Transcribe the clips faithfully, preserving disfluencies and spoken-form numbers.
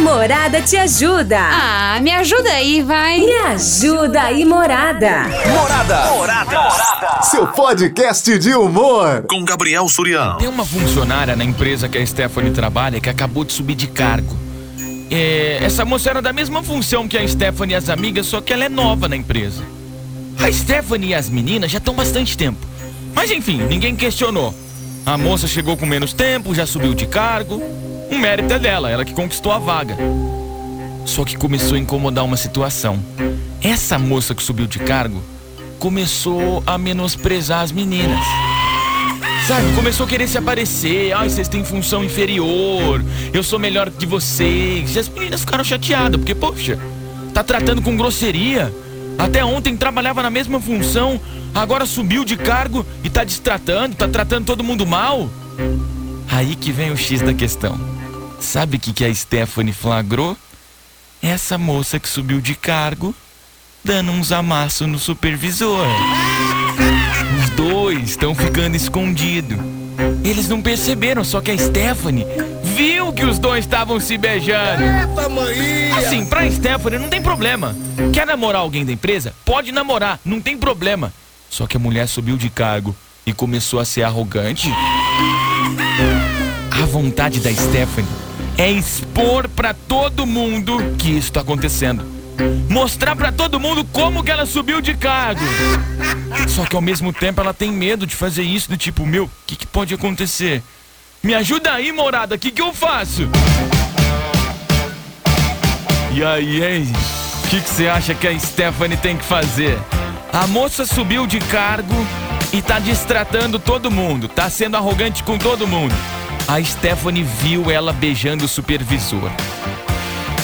Morada te ajuda. Ah, me ajuda aí, vai. Me ajuda aí, Morada. Morada. Morada. Morada. Seu podcast de humor. Com Gabriel Suriano. Tem uma funcionária na empresa que a Stephanie trabalha que acabou de subir de cargo. É, essa moça era da mesma função que a Stephanie e as amigas, só que ela é nova na empresa. A Stephanie e as meninas já estão bastante tempo. Mas enfim, ninguém questionou. A moça chegou com menos tempo, já subiu de cargo. Um mérito é dela, ela que conquistou a vaga. Só que começou a incomodar uma situação. Essa moça que subiu de cargo começou a menosprezar as meninas. Sabe, começou a querer se aparecer. Ai, vocês têm função inferior, eu sou melhor que vocês. E as meninas ficaram chateadas, porque poxa, tá tratando com grosseria. Até ontem trabalhava na mesma função, agora subiu de cargo e tá destratando, tá tratando todo mundo mal. Aí que vem o X da questão. Sabe o que, que a Stephanie flagrou? Essa moça que subiu de cargo dando uns amassos no supervisor. Os dois estão ficando escondidos. Eles não perceberam, só que a Stephanie viu que os dois estavam se beijando. Eita, Maria! Assim, pra Stephanie não tem problema. Quer namorar alguém da empresa? Pode namorar, não tem problema. Só que a mulher subiu de cargo e começou a ser arrogante. A vontade da Stephanie é expor pra todo mundo que isso tá acontecendo. Mostrar pra todo mundo como que ela subiu de cargo. Só que ao mesmo tempo ela tem medo de fazer isso, do tipo, meu, o que, que pode acontecer? Me ajuda aí, Morada, o que, que eu faço? E aí, hein? O que, que você acha que a Stephanie tem que fazer? A moça subiu de cargo e tá destratando todo mundo, tá sendo arrogante com todo mundo. A Stephanie viu ela beijando o supervisor.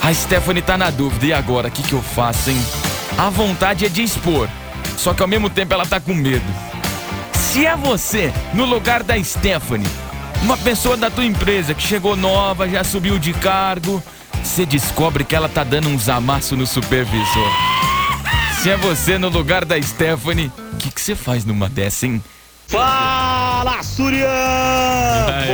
A Stephanie tá na dúvida, e agora, o que, que eu faço, hein? A vontade é de expor, só que ao mesmo tempo ela tá com medo. Se é você, no lugar da Stephanie, uma pessoa da tua empresa que chegou nova, já subiu de cargo, você descobre que ela tá dando uns amassos no supervisor. Se é você, no lugar da Stephanie, o que você faz numa dessa, hein? Fala, Suriano!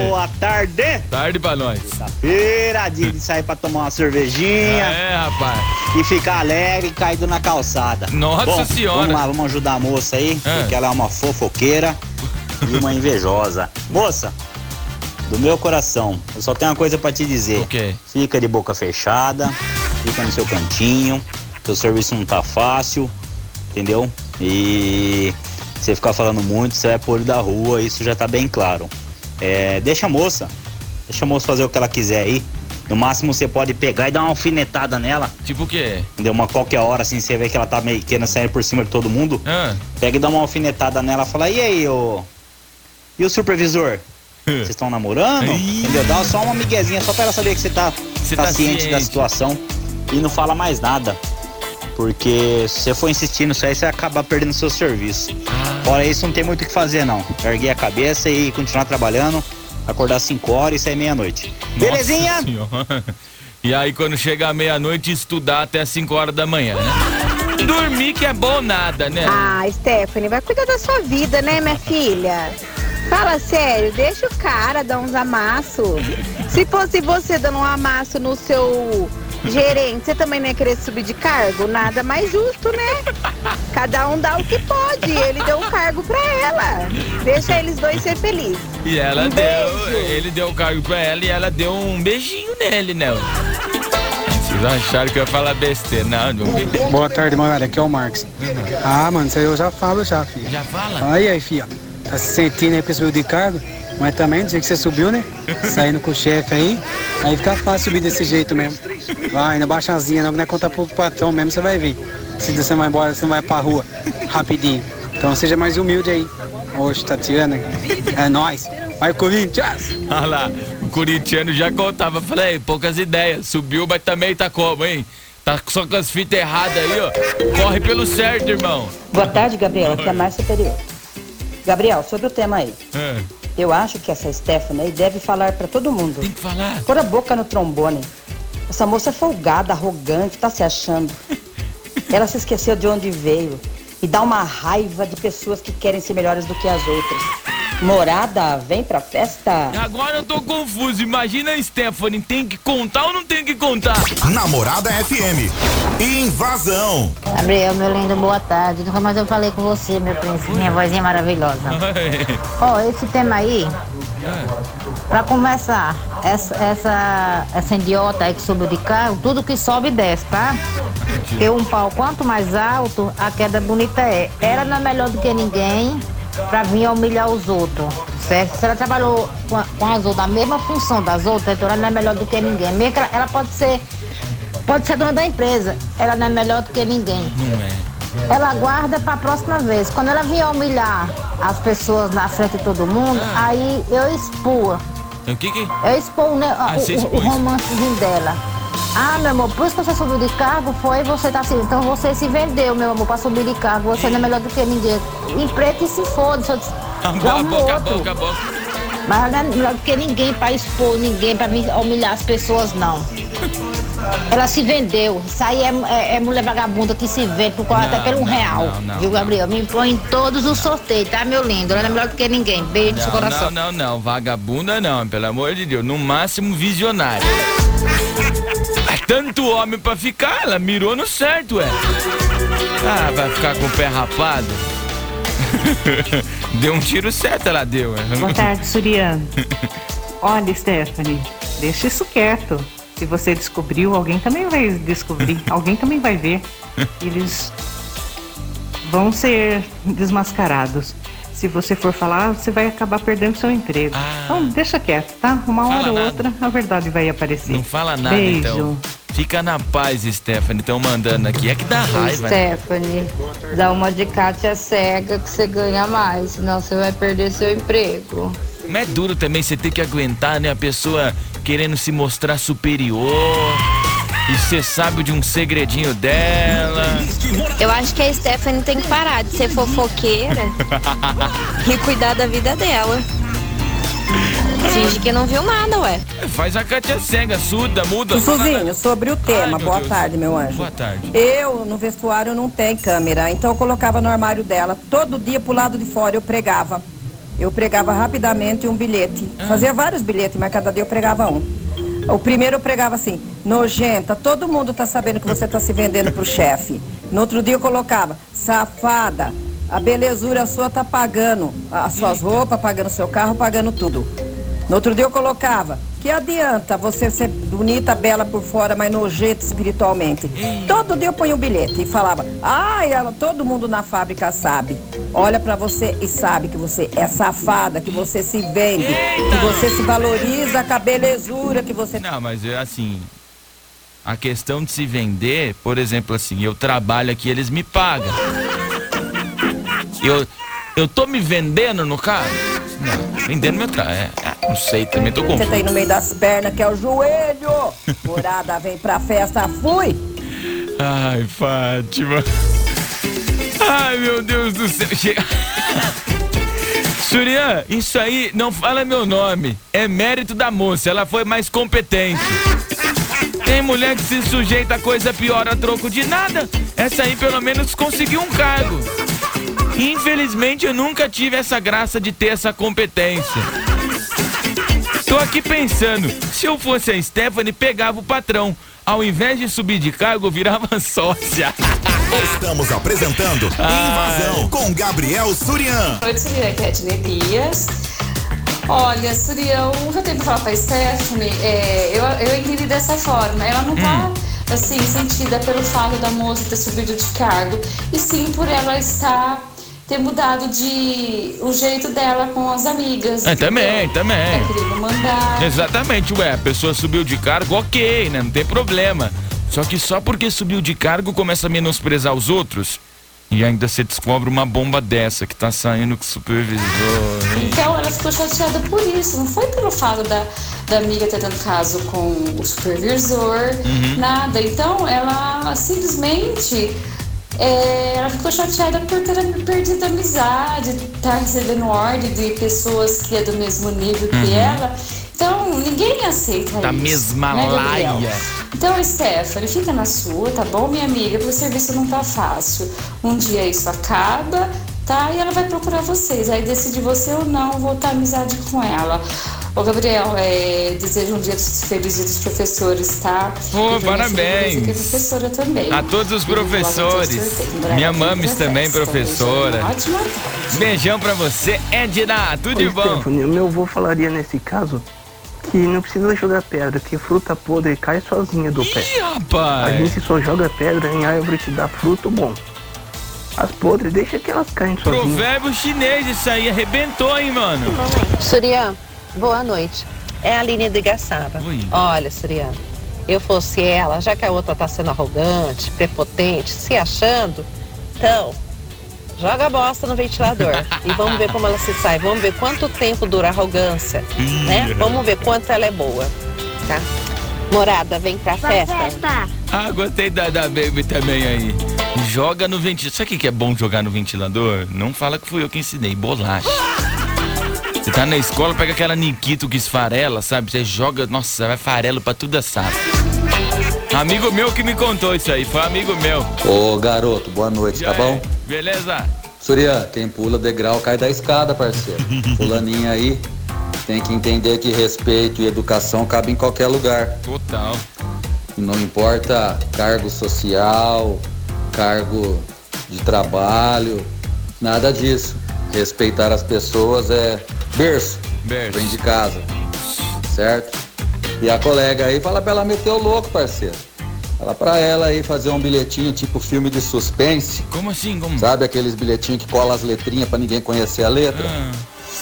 Boa tarde! Tarde pra nós! Sexta-feira, dia de sair pra tomar uma cervejinha. É, rapaz! E ficar alegre e caído na calçada. Nossa Bom, senhora! Vamos lá, vamos ajudar a moça aí, é. Porque ela é uma fofoqueira e uma invejosa. Moça, do meu coração, eu só tenho uma coisa pra te dizer. Okay. Fica de boca fechada, fica no seu cantinho, seu serviço não tá fácil, entendeu? E... você ficar falando muito, você vai pro olho da rua, isso já tá bem claro. É, deixa a moça, deixa a moça fazer o que ela quiser aí. No máximo você pode pegar e dar uma alfinetada nela. Tipo o quê? Deu uma qualquer hora, assim, você vê que ela tá meio querendo sair por cima de todo mundo. Ah. Pega e dá uma alfinetada nela e fala, e aí, ô... e o supervisor? Vocês estão namorando? Entendeu? Dá só uma miguezinha, só pra ela saber que você tá, tá, tá ciente, ciente da situação e não fala mais nada. Porque se você for insistir nisso aí, você vai acabar perdendo seu serviço. Fora isso, não tem muito o que fazer, não. Erguer a cabeça e continuar trabalhando, acordar cinco horas e sair meia-noite. Belezinha? Senhora. E aí, quando chegar meia-noite, estudar até cinco horas da manhã, né? Dormir que é bom nada, né? Ah, Stephanie, vai cuidar da sua vida, né, minha filha? Fala sério, deixa o cara dar uns amassos. Se fosse você dando um amasso no seu... gerente, você também não ia querer subir de cargo? Nada mais justo, né? Cada um dá o que pode. Ele deu um cargo pra ela. Deixa eles dois ser felizes. E ela um deu. Beijo. Ele deu o cargo pra ela e ela deu um beijinho nele, né? Vocês acharam que eu ia falar besteira? Não, não. Boa tarde, Morada. Aqui é o Marx. Ah, mano, isso aí eu já falo, já, filha. Já fala? Aí, aí, filha. Tá se sentindo aí pra subir de cargo? Mas também, do jeito que você subiu, né? Saindo com o chefe aí, aí fica fácil subir desse jeito mesmo. Vai, não baixa asinha, não, não é contar pro patrão mesmo, você vai ver. Se você vai embora, você não vai pra rua, rapidinho. Então seja mais humilde aí. Oxe, Tatiana, é nóis. Vai, Corinthians! Olha lá, o corintiano já contava, falei, poucas ideias, subiu, mas também tá como, hein? Tá só com as fitas erradas aí, ó. Corre pelo certo, irmão. Boa tarde, Gabriel, aqui é a Márcia Pereira. Gabriel, sobre o tema aí. É. Eu acho que essa Stephanie deve falar pra todo mundo. Tem que falar. Pôr a boca no trombone. Essa moça é folgada, arrogante, tá se achando. Ela se esqueceu de onde veio. E dá uma raiva de pessoas que querem ser melhores do que as outras. Morada, vem pra festa. Agora eu tô confuso, imagina a Stephanie, tem que contar ou não tem que contar? Namorada F M, Invasão. Gabriel, meu lindo, boa tarde. Nunca mais eu falei com você, meu príncipe, minha vozinha maravilhosa. Ó, oh, esse tema aí, pra começar, essa, essa, essa idiota aí que subiu de carro, tudo que sobe desce, tá? Porque um pau, quanto mais alto, a queda bonita é. Ela não é melhor do que ninguém pra vir humilhar os outros, certo? Se ela trabalhou com, a, com as outras, a mesma função das outras, então ela não é melhor do que ninguém. Mesmo que ela, ela pode ser, pode ser dona da empresa, ela não é melhor do que ninguém. Ela guarda pra próxima vez. Quando ela vier humilhar as pessoas na frente de todo mundo, ah. aí eu expua. O que que? Eu expo, né, ah, o, o romancezinho dela. Ah, meu amor, por isso que você subiu de cargo, foi você tá assim, então você se vendeu, meu amor, pra subir de cargo, você não é melhor do que ninguém. Empreita e se foda, só... Acabou, acabou, acabou, acabou. Mas ela não é melhor do que ninguém pra expor ninguém, pra humilhar as pessoas, não. Ela se vendeu, isso aí é, é, é mulher vagabunda que se vende por quase até pelo um real, não, não, viu, Gabriel? Não. Me põe em todos os sorteios, tá, meu lindo? Ela não é melhor do que ninguém, beijo no seu coração. Não, não, não, vagabunda não, pelo amor de Deus, no máximo visionária. Tanto homem pra ficar, ela mirou no certo, ué. Ah, vai ficar com o pé rapado. Deu um tiro certo, ela deu, ué. Boa tarde, Suriano. Olha, Stephanie, deixa isso quieto. Se você descobriu, alguém também vai descobrir. Alguém também vai ver. Eles vão ser desmascarados. Se você for falar, você vai acabar perdendo seu emprego. Ah. Então deixa quieto, tá? Uma hora ou outra a verdade vai aparecer. Não fala nada, beijo. Então. Fica na paz, Stephanie. Estão mandando aqui. É que dá raiva. Stephanie, né? Dá uma de Kátia Cega que você ganha mais, senão você vai perder seu emprego. Mas é duro também você ter que aguentar, né? A pessoa querendo se mostrar superior. E você sabe de um segredinho dela. Eu acho que a Stephanie tem que parar de ser fofoqueira e cuidar da vida dela. Finge que não viu nada, ué. Faz a Kátia Cega, surda, muda. Suzinho, sobre o tema. Ai, boa Deus. Tarde, meu anjo. Boa tarde. Eu, no vestuário, não tem câmera. Então eu colocava no armário dela. Todo dia, pro lado de fora, eu pregava. Eu pregava rapidamente um bilhete. Ah. Fazia vários bilhetes, mas cada dia eu pregava um. O primeiro eu pregava assim, nojenta, todo mundo tá sabendo que você tá se vendendo pro chefe. No outro dia eu colocava, safada, a belezura sua tá pagando as suas roupas, pagando o seu carro, pagando tudo. No outro dia eu colocava, que adianta você ser bonita, bela por fora, mas nojenta espiritualmente. Todo dia eu ponho um bilhete e falava, ai, ah, todo mundo na fábrica sabe. Olha pra você e sabe que você é safada, que você se vende, eita, que você se valoriza com a belezura que você... Não, mas é assim, a questão de se vender, por exemplo, assim, eu trabalho aqui, eles me pagam. Eu, eu tô me vendendo no carro? Não, vendendo meu carro, é, não sei, também tô confuso. Você tá aí no meio das pernas, que é o joelho. Morada, vem pra festa, fui. Ai, Fátima... Ai, meu Deus do céu. Chega. Surian, isso aí não fala meu nome. É mérito da moça, ela foi mais competente. Tem mulher que se sujeita a coisa pior a troco de nada. Essa aí pelo menos conseguiu um cargo. Infelizmente eu nunca tive essa graça de ter essa competência. Tô aqui pensando, se eu fosse a Stephanie, pegava o patrão. Ao invés de subir de cargo, eu virava sócia. Estamos apresentando Invasão ah. com Gabriel Suriano. Oi, Suriano, aqui é Edna Elias. Olha, Suriano, já teve que falar pra Stephanie, é, eu, eu entendi dessa forma, ela não tá, hum. assim, sentida pelo fato da moça ter subido de cargo, e sim por ela estar, ter mudado de, o jeito dela com as amigas. É, também, também. É, querido, mandar. Exatamente, ué, a pessoa subiu de cargo, ok, né, não tem problema. Só que só porque subiu de cargo começa a menosprezar os outros. E ainda se descobre uma bomba dessa que tá saindo com o supervisor. Então ela ficou chateada por isso. Não foi pelo fato da, da amiga ter dado caso com o supervisor, uhum. nada. Então ela simplesmente é, ela ficou chateada por ter perdido a amizade, tá recebendo ordem de pessoas que é do mesmo nível uhum. que ela. Então, ninguém aceita da isso. Da mesma né, laia. Então, Stephanie, fica na sua, tá bom, minha amiga? Porque o serviço não tá fácil. Um dia isso acaba, tá? E ela vai procurar vocês, aí decide você ou não voltar à amizade com ela. Ô, Gabriel, é, desejo um dia feliz dia dos professores, tá? Pô, parabéns! Você que é professora também. A todos os professores. Minha mames também, professora. Ótima tarde. Beijão pra você, Edna, tudo de bom? Stephanie, meu avô falaria nesse caso que não precisa jogar pedra, que fruta podre cai sozinha do pé. Ih, rapaz! A gente só joga pedra em árvore que dá fruto bom. As podres, deixa que elas caem sozinhas. Provérbio chinês isso aí, arrebentou, hein, mano? Suriano. Boa noite. É a Aline do Igaçaba. Oi. Olha, Suriano, eu fosse ela, já que a outra tá sendo arrogante, prepotente, se achando, então, joga a bosta no ventilador e vamos ver como ela se sai. Vamos ver quanto tempo dura a arrogância, né? Vamos ver quanto ela é boa, tá? Morada, vem pra festa. festa. Ah, gostei da, da Baby também aí. Joga no ventilador. Sabe o que é bom jogar no ventilador? Não fala que fui eu que ensinei, bolacha. Você tá na escola, pega aquela Nikito que esfarela, sabe? Você joga, nossa, vai farelo pra tudo assado. Amigo meu que me contou isso aí, foi amigo meu. Ô, garoto, boa noite, Já tá bom? É. Beleza? Suriano, quem pula degrau cai da escada, parceiro. Fulaninha aí tem que entender que respeito e educação cabem em qualquer lugar. Total. Não importa cargo social, cargo de trabalho, nada disso. Respeitar as pessoas é... Berço, Berço, vem de casa, certo? E a colega aí fala pra ela meter o louco, parceiro. Fala pra ela aí fazer um bilhetinho tipo filme de suspense. Como assim? Como? Sabe aqueles bilhetinhos que cola as letrinhas pra ninguém conhecer a letra? Ah.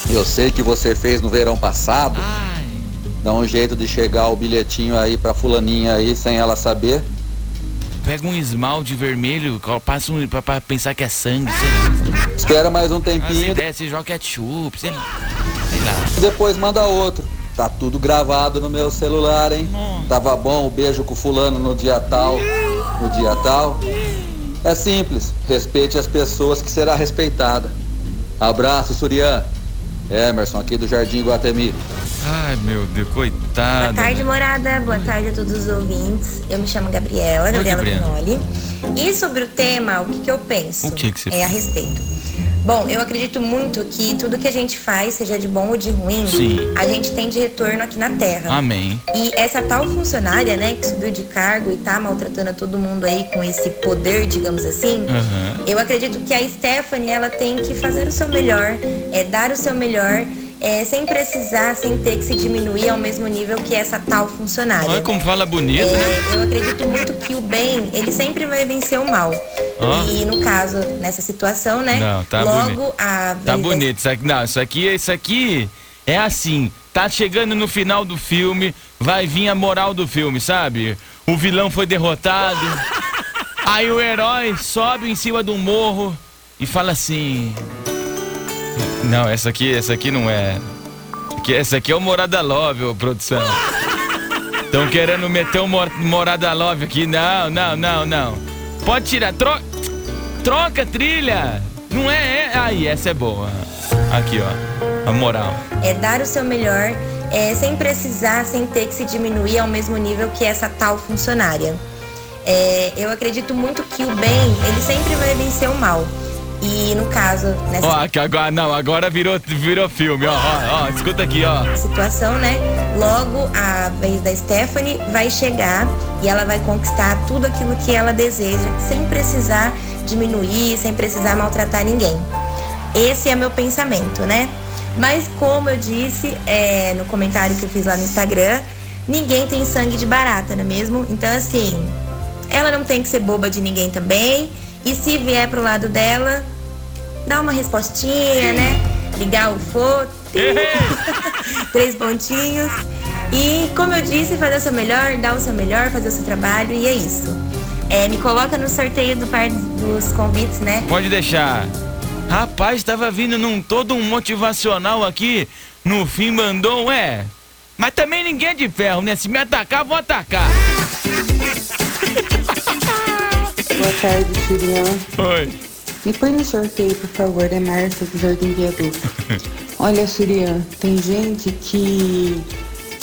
Eu sei que você fez no verão passado. Ai. Dá um jeito de chegar o bilhetinho aí pra fulaninha aí sem ela saber. Pega um esmalte vermelho, passa um pra pensar que é sangue. Sei. Espera mais um tempinho. Desce e joga ketchup, sei lá. Sei lá. Depois manda outro. Tá tudo gravado no meu celular, hein? Hum. Tava bom o beijo com fulano no dia tal, no dia tal. É simples, respeite as pessoas que será respeitada. Abraço, Suriano. Emerson, aqui do Jardim Guatemi. Ai, meu Deus, coitado. Boa tarde, Morada. Boa tarde a todos os ouvintes. Eu me chamo Gabriela, Oi, Gabriela Pinoli. E sobre o tema, o que, que eu penso? O que que você é a respeito? Bom, eu acredito muito que tudo que a gente faz, seja de bom ou de ruim, Sim. a gente tem de retorno aqui na Terra. Amém. E essa tal funcionária, né, que subiu de cargo e tá maltratando todo mundo aí com esse poder, digamos assim, uhum. eu acredito que a Stephanie, ela tem que fazer o seu melhor, é dar o seu melhor, É, sem precisar, sem ter que se diminuir ao mesmo nível que essa tal funcionária. Olha como fala bonito, é, né? Eu acredito muito que o bem, ele sempre vai vencer o mal. Oh. E no caso, nessa situação, né? Não, tá Logo bonito. a... Tá bonito. Isso aqui, não, isso aqui, isso aqui é assim. Tá chegando no final do filme, vai vir a moral do filme, sabe? O vilão foi derrotado, aí o herói sobe em cima de um morro e fala assim... Não, essa aqui, essa aqui não é. Essa aqui é o Morada Love, ô, produção. Estão querendo meter o mor- Morada Love aqui. Não, não, não, não. Pode tirar. Tro- troca trilha. Não é, é. Aí, essa é boa. Aqui, ó. A moral. É dar o seu melhor, é, sem precisar, sem ter que se diminuir ao mesmo nível que essa tal funcionária. É, eu acredito muito que o bem, ele sempre vai vencer o mal. E no caso, nessa... Ó, que agora, não, agora virou, virou filme, ó, ó, ó, escuta aqui, ó. Situação, né? Logo, a vez da Stephanie vai chegar e ela vai conquistar tudo aquilo que ela deseja, sem precisar diminuir, sem precisar maltratar ninguém. Esse é meu pensamento, né? Mas como eu disse é, no comentário que eu fiz lá no Instagram, ninguém tem sangue de barata, não é mesmo? Então, assim, ela não tem que ser boba de ninguém também. E se vier pro lado dela, dá uma respostinha, né? Ligar o foto, três pontinhos. E como eu disse, fazer o seu melhor, dar o seu melhor, fazer o seu trabalho e é isso. É, me coloca no sorteio do par dos convites, né? Pode deixar. Rapaz, tava vindo num todo um motivacional aqui, no fim mandou um é. Mas também ninguém é de ferro, né? Se me atacar, vou atacar. Boa tarde, Suriano. Oi. Me põe no sorteio, por favor, é Márcia do Jardim Vieador. Olha, Suriano, tem gente que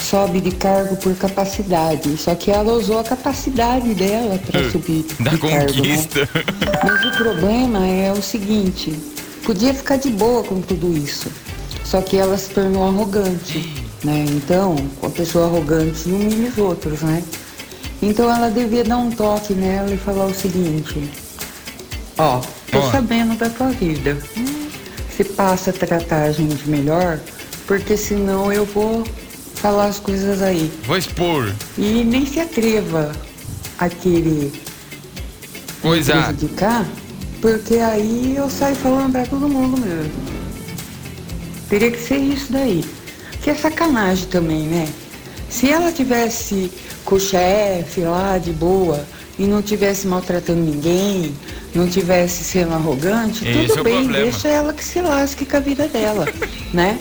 sobe de cargo por capacidade, só que ela usou a capacidade dela pra subir da de conquista. Cargo, né? Mas o problema é o seguinte, podia ficar de boa com tudo isso, só que ela se tornou arrogante, né? Então, a pessoa arrogante não humilha os outros, né? Então ela devia dar um toque nela e falar o seguinte: ó, tô sabendo da tua vida, se passa a tratar a gente melhor, porque senão eu vou falar as coisas aí. Vou expor. E nem se atreva a querer coisa. Me prejudicar, porque aí eu saio falando pra todo mundo mesmo. Teria que ser isso daí. Que é sacanagem também, né? Se ela tivesse com o chefe lá de boa e não tivesse maltratando ninguém, não tivesse sendo arrogante, esse tudo é bem, deixa ela que se lasque com a vida dela, né?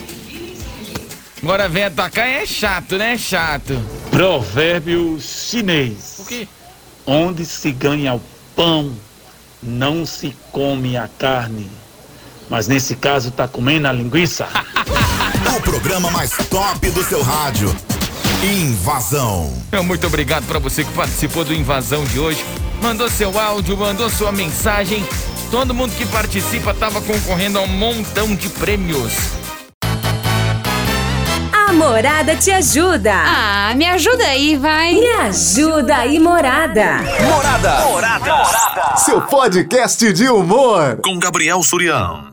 Agora vem atacar é chato, né? Chato. Provérbio chinês. O quê? Onde se ganha o pão, não se come a carne. Mas nesse caso tá comendo a linguiça. O programa mais top do seu rádio. Invasão. Muito obrigado pra você que participou do Invasão de hoje. Mandou seu áudio, mandou sua mensagem. Todo mundo que participa tava concorrendo a um montão de prêmios. A Morada te ajuda. Ah, me ajuda aí, vai. Me ajuda aí, Morada. Morada. Morada. Morada. Seu podcast de humor. Com Gabriel Suriano.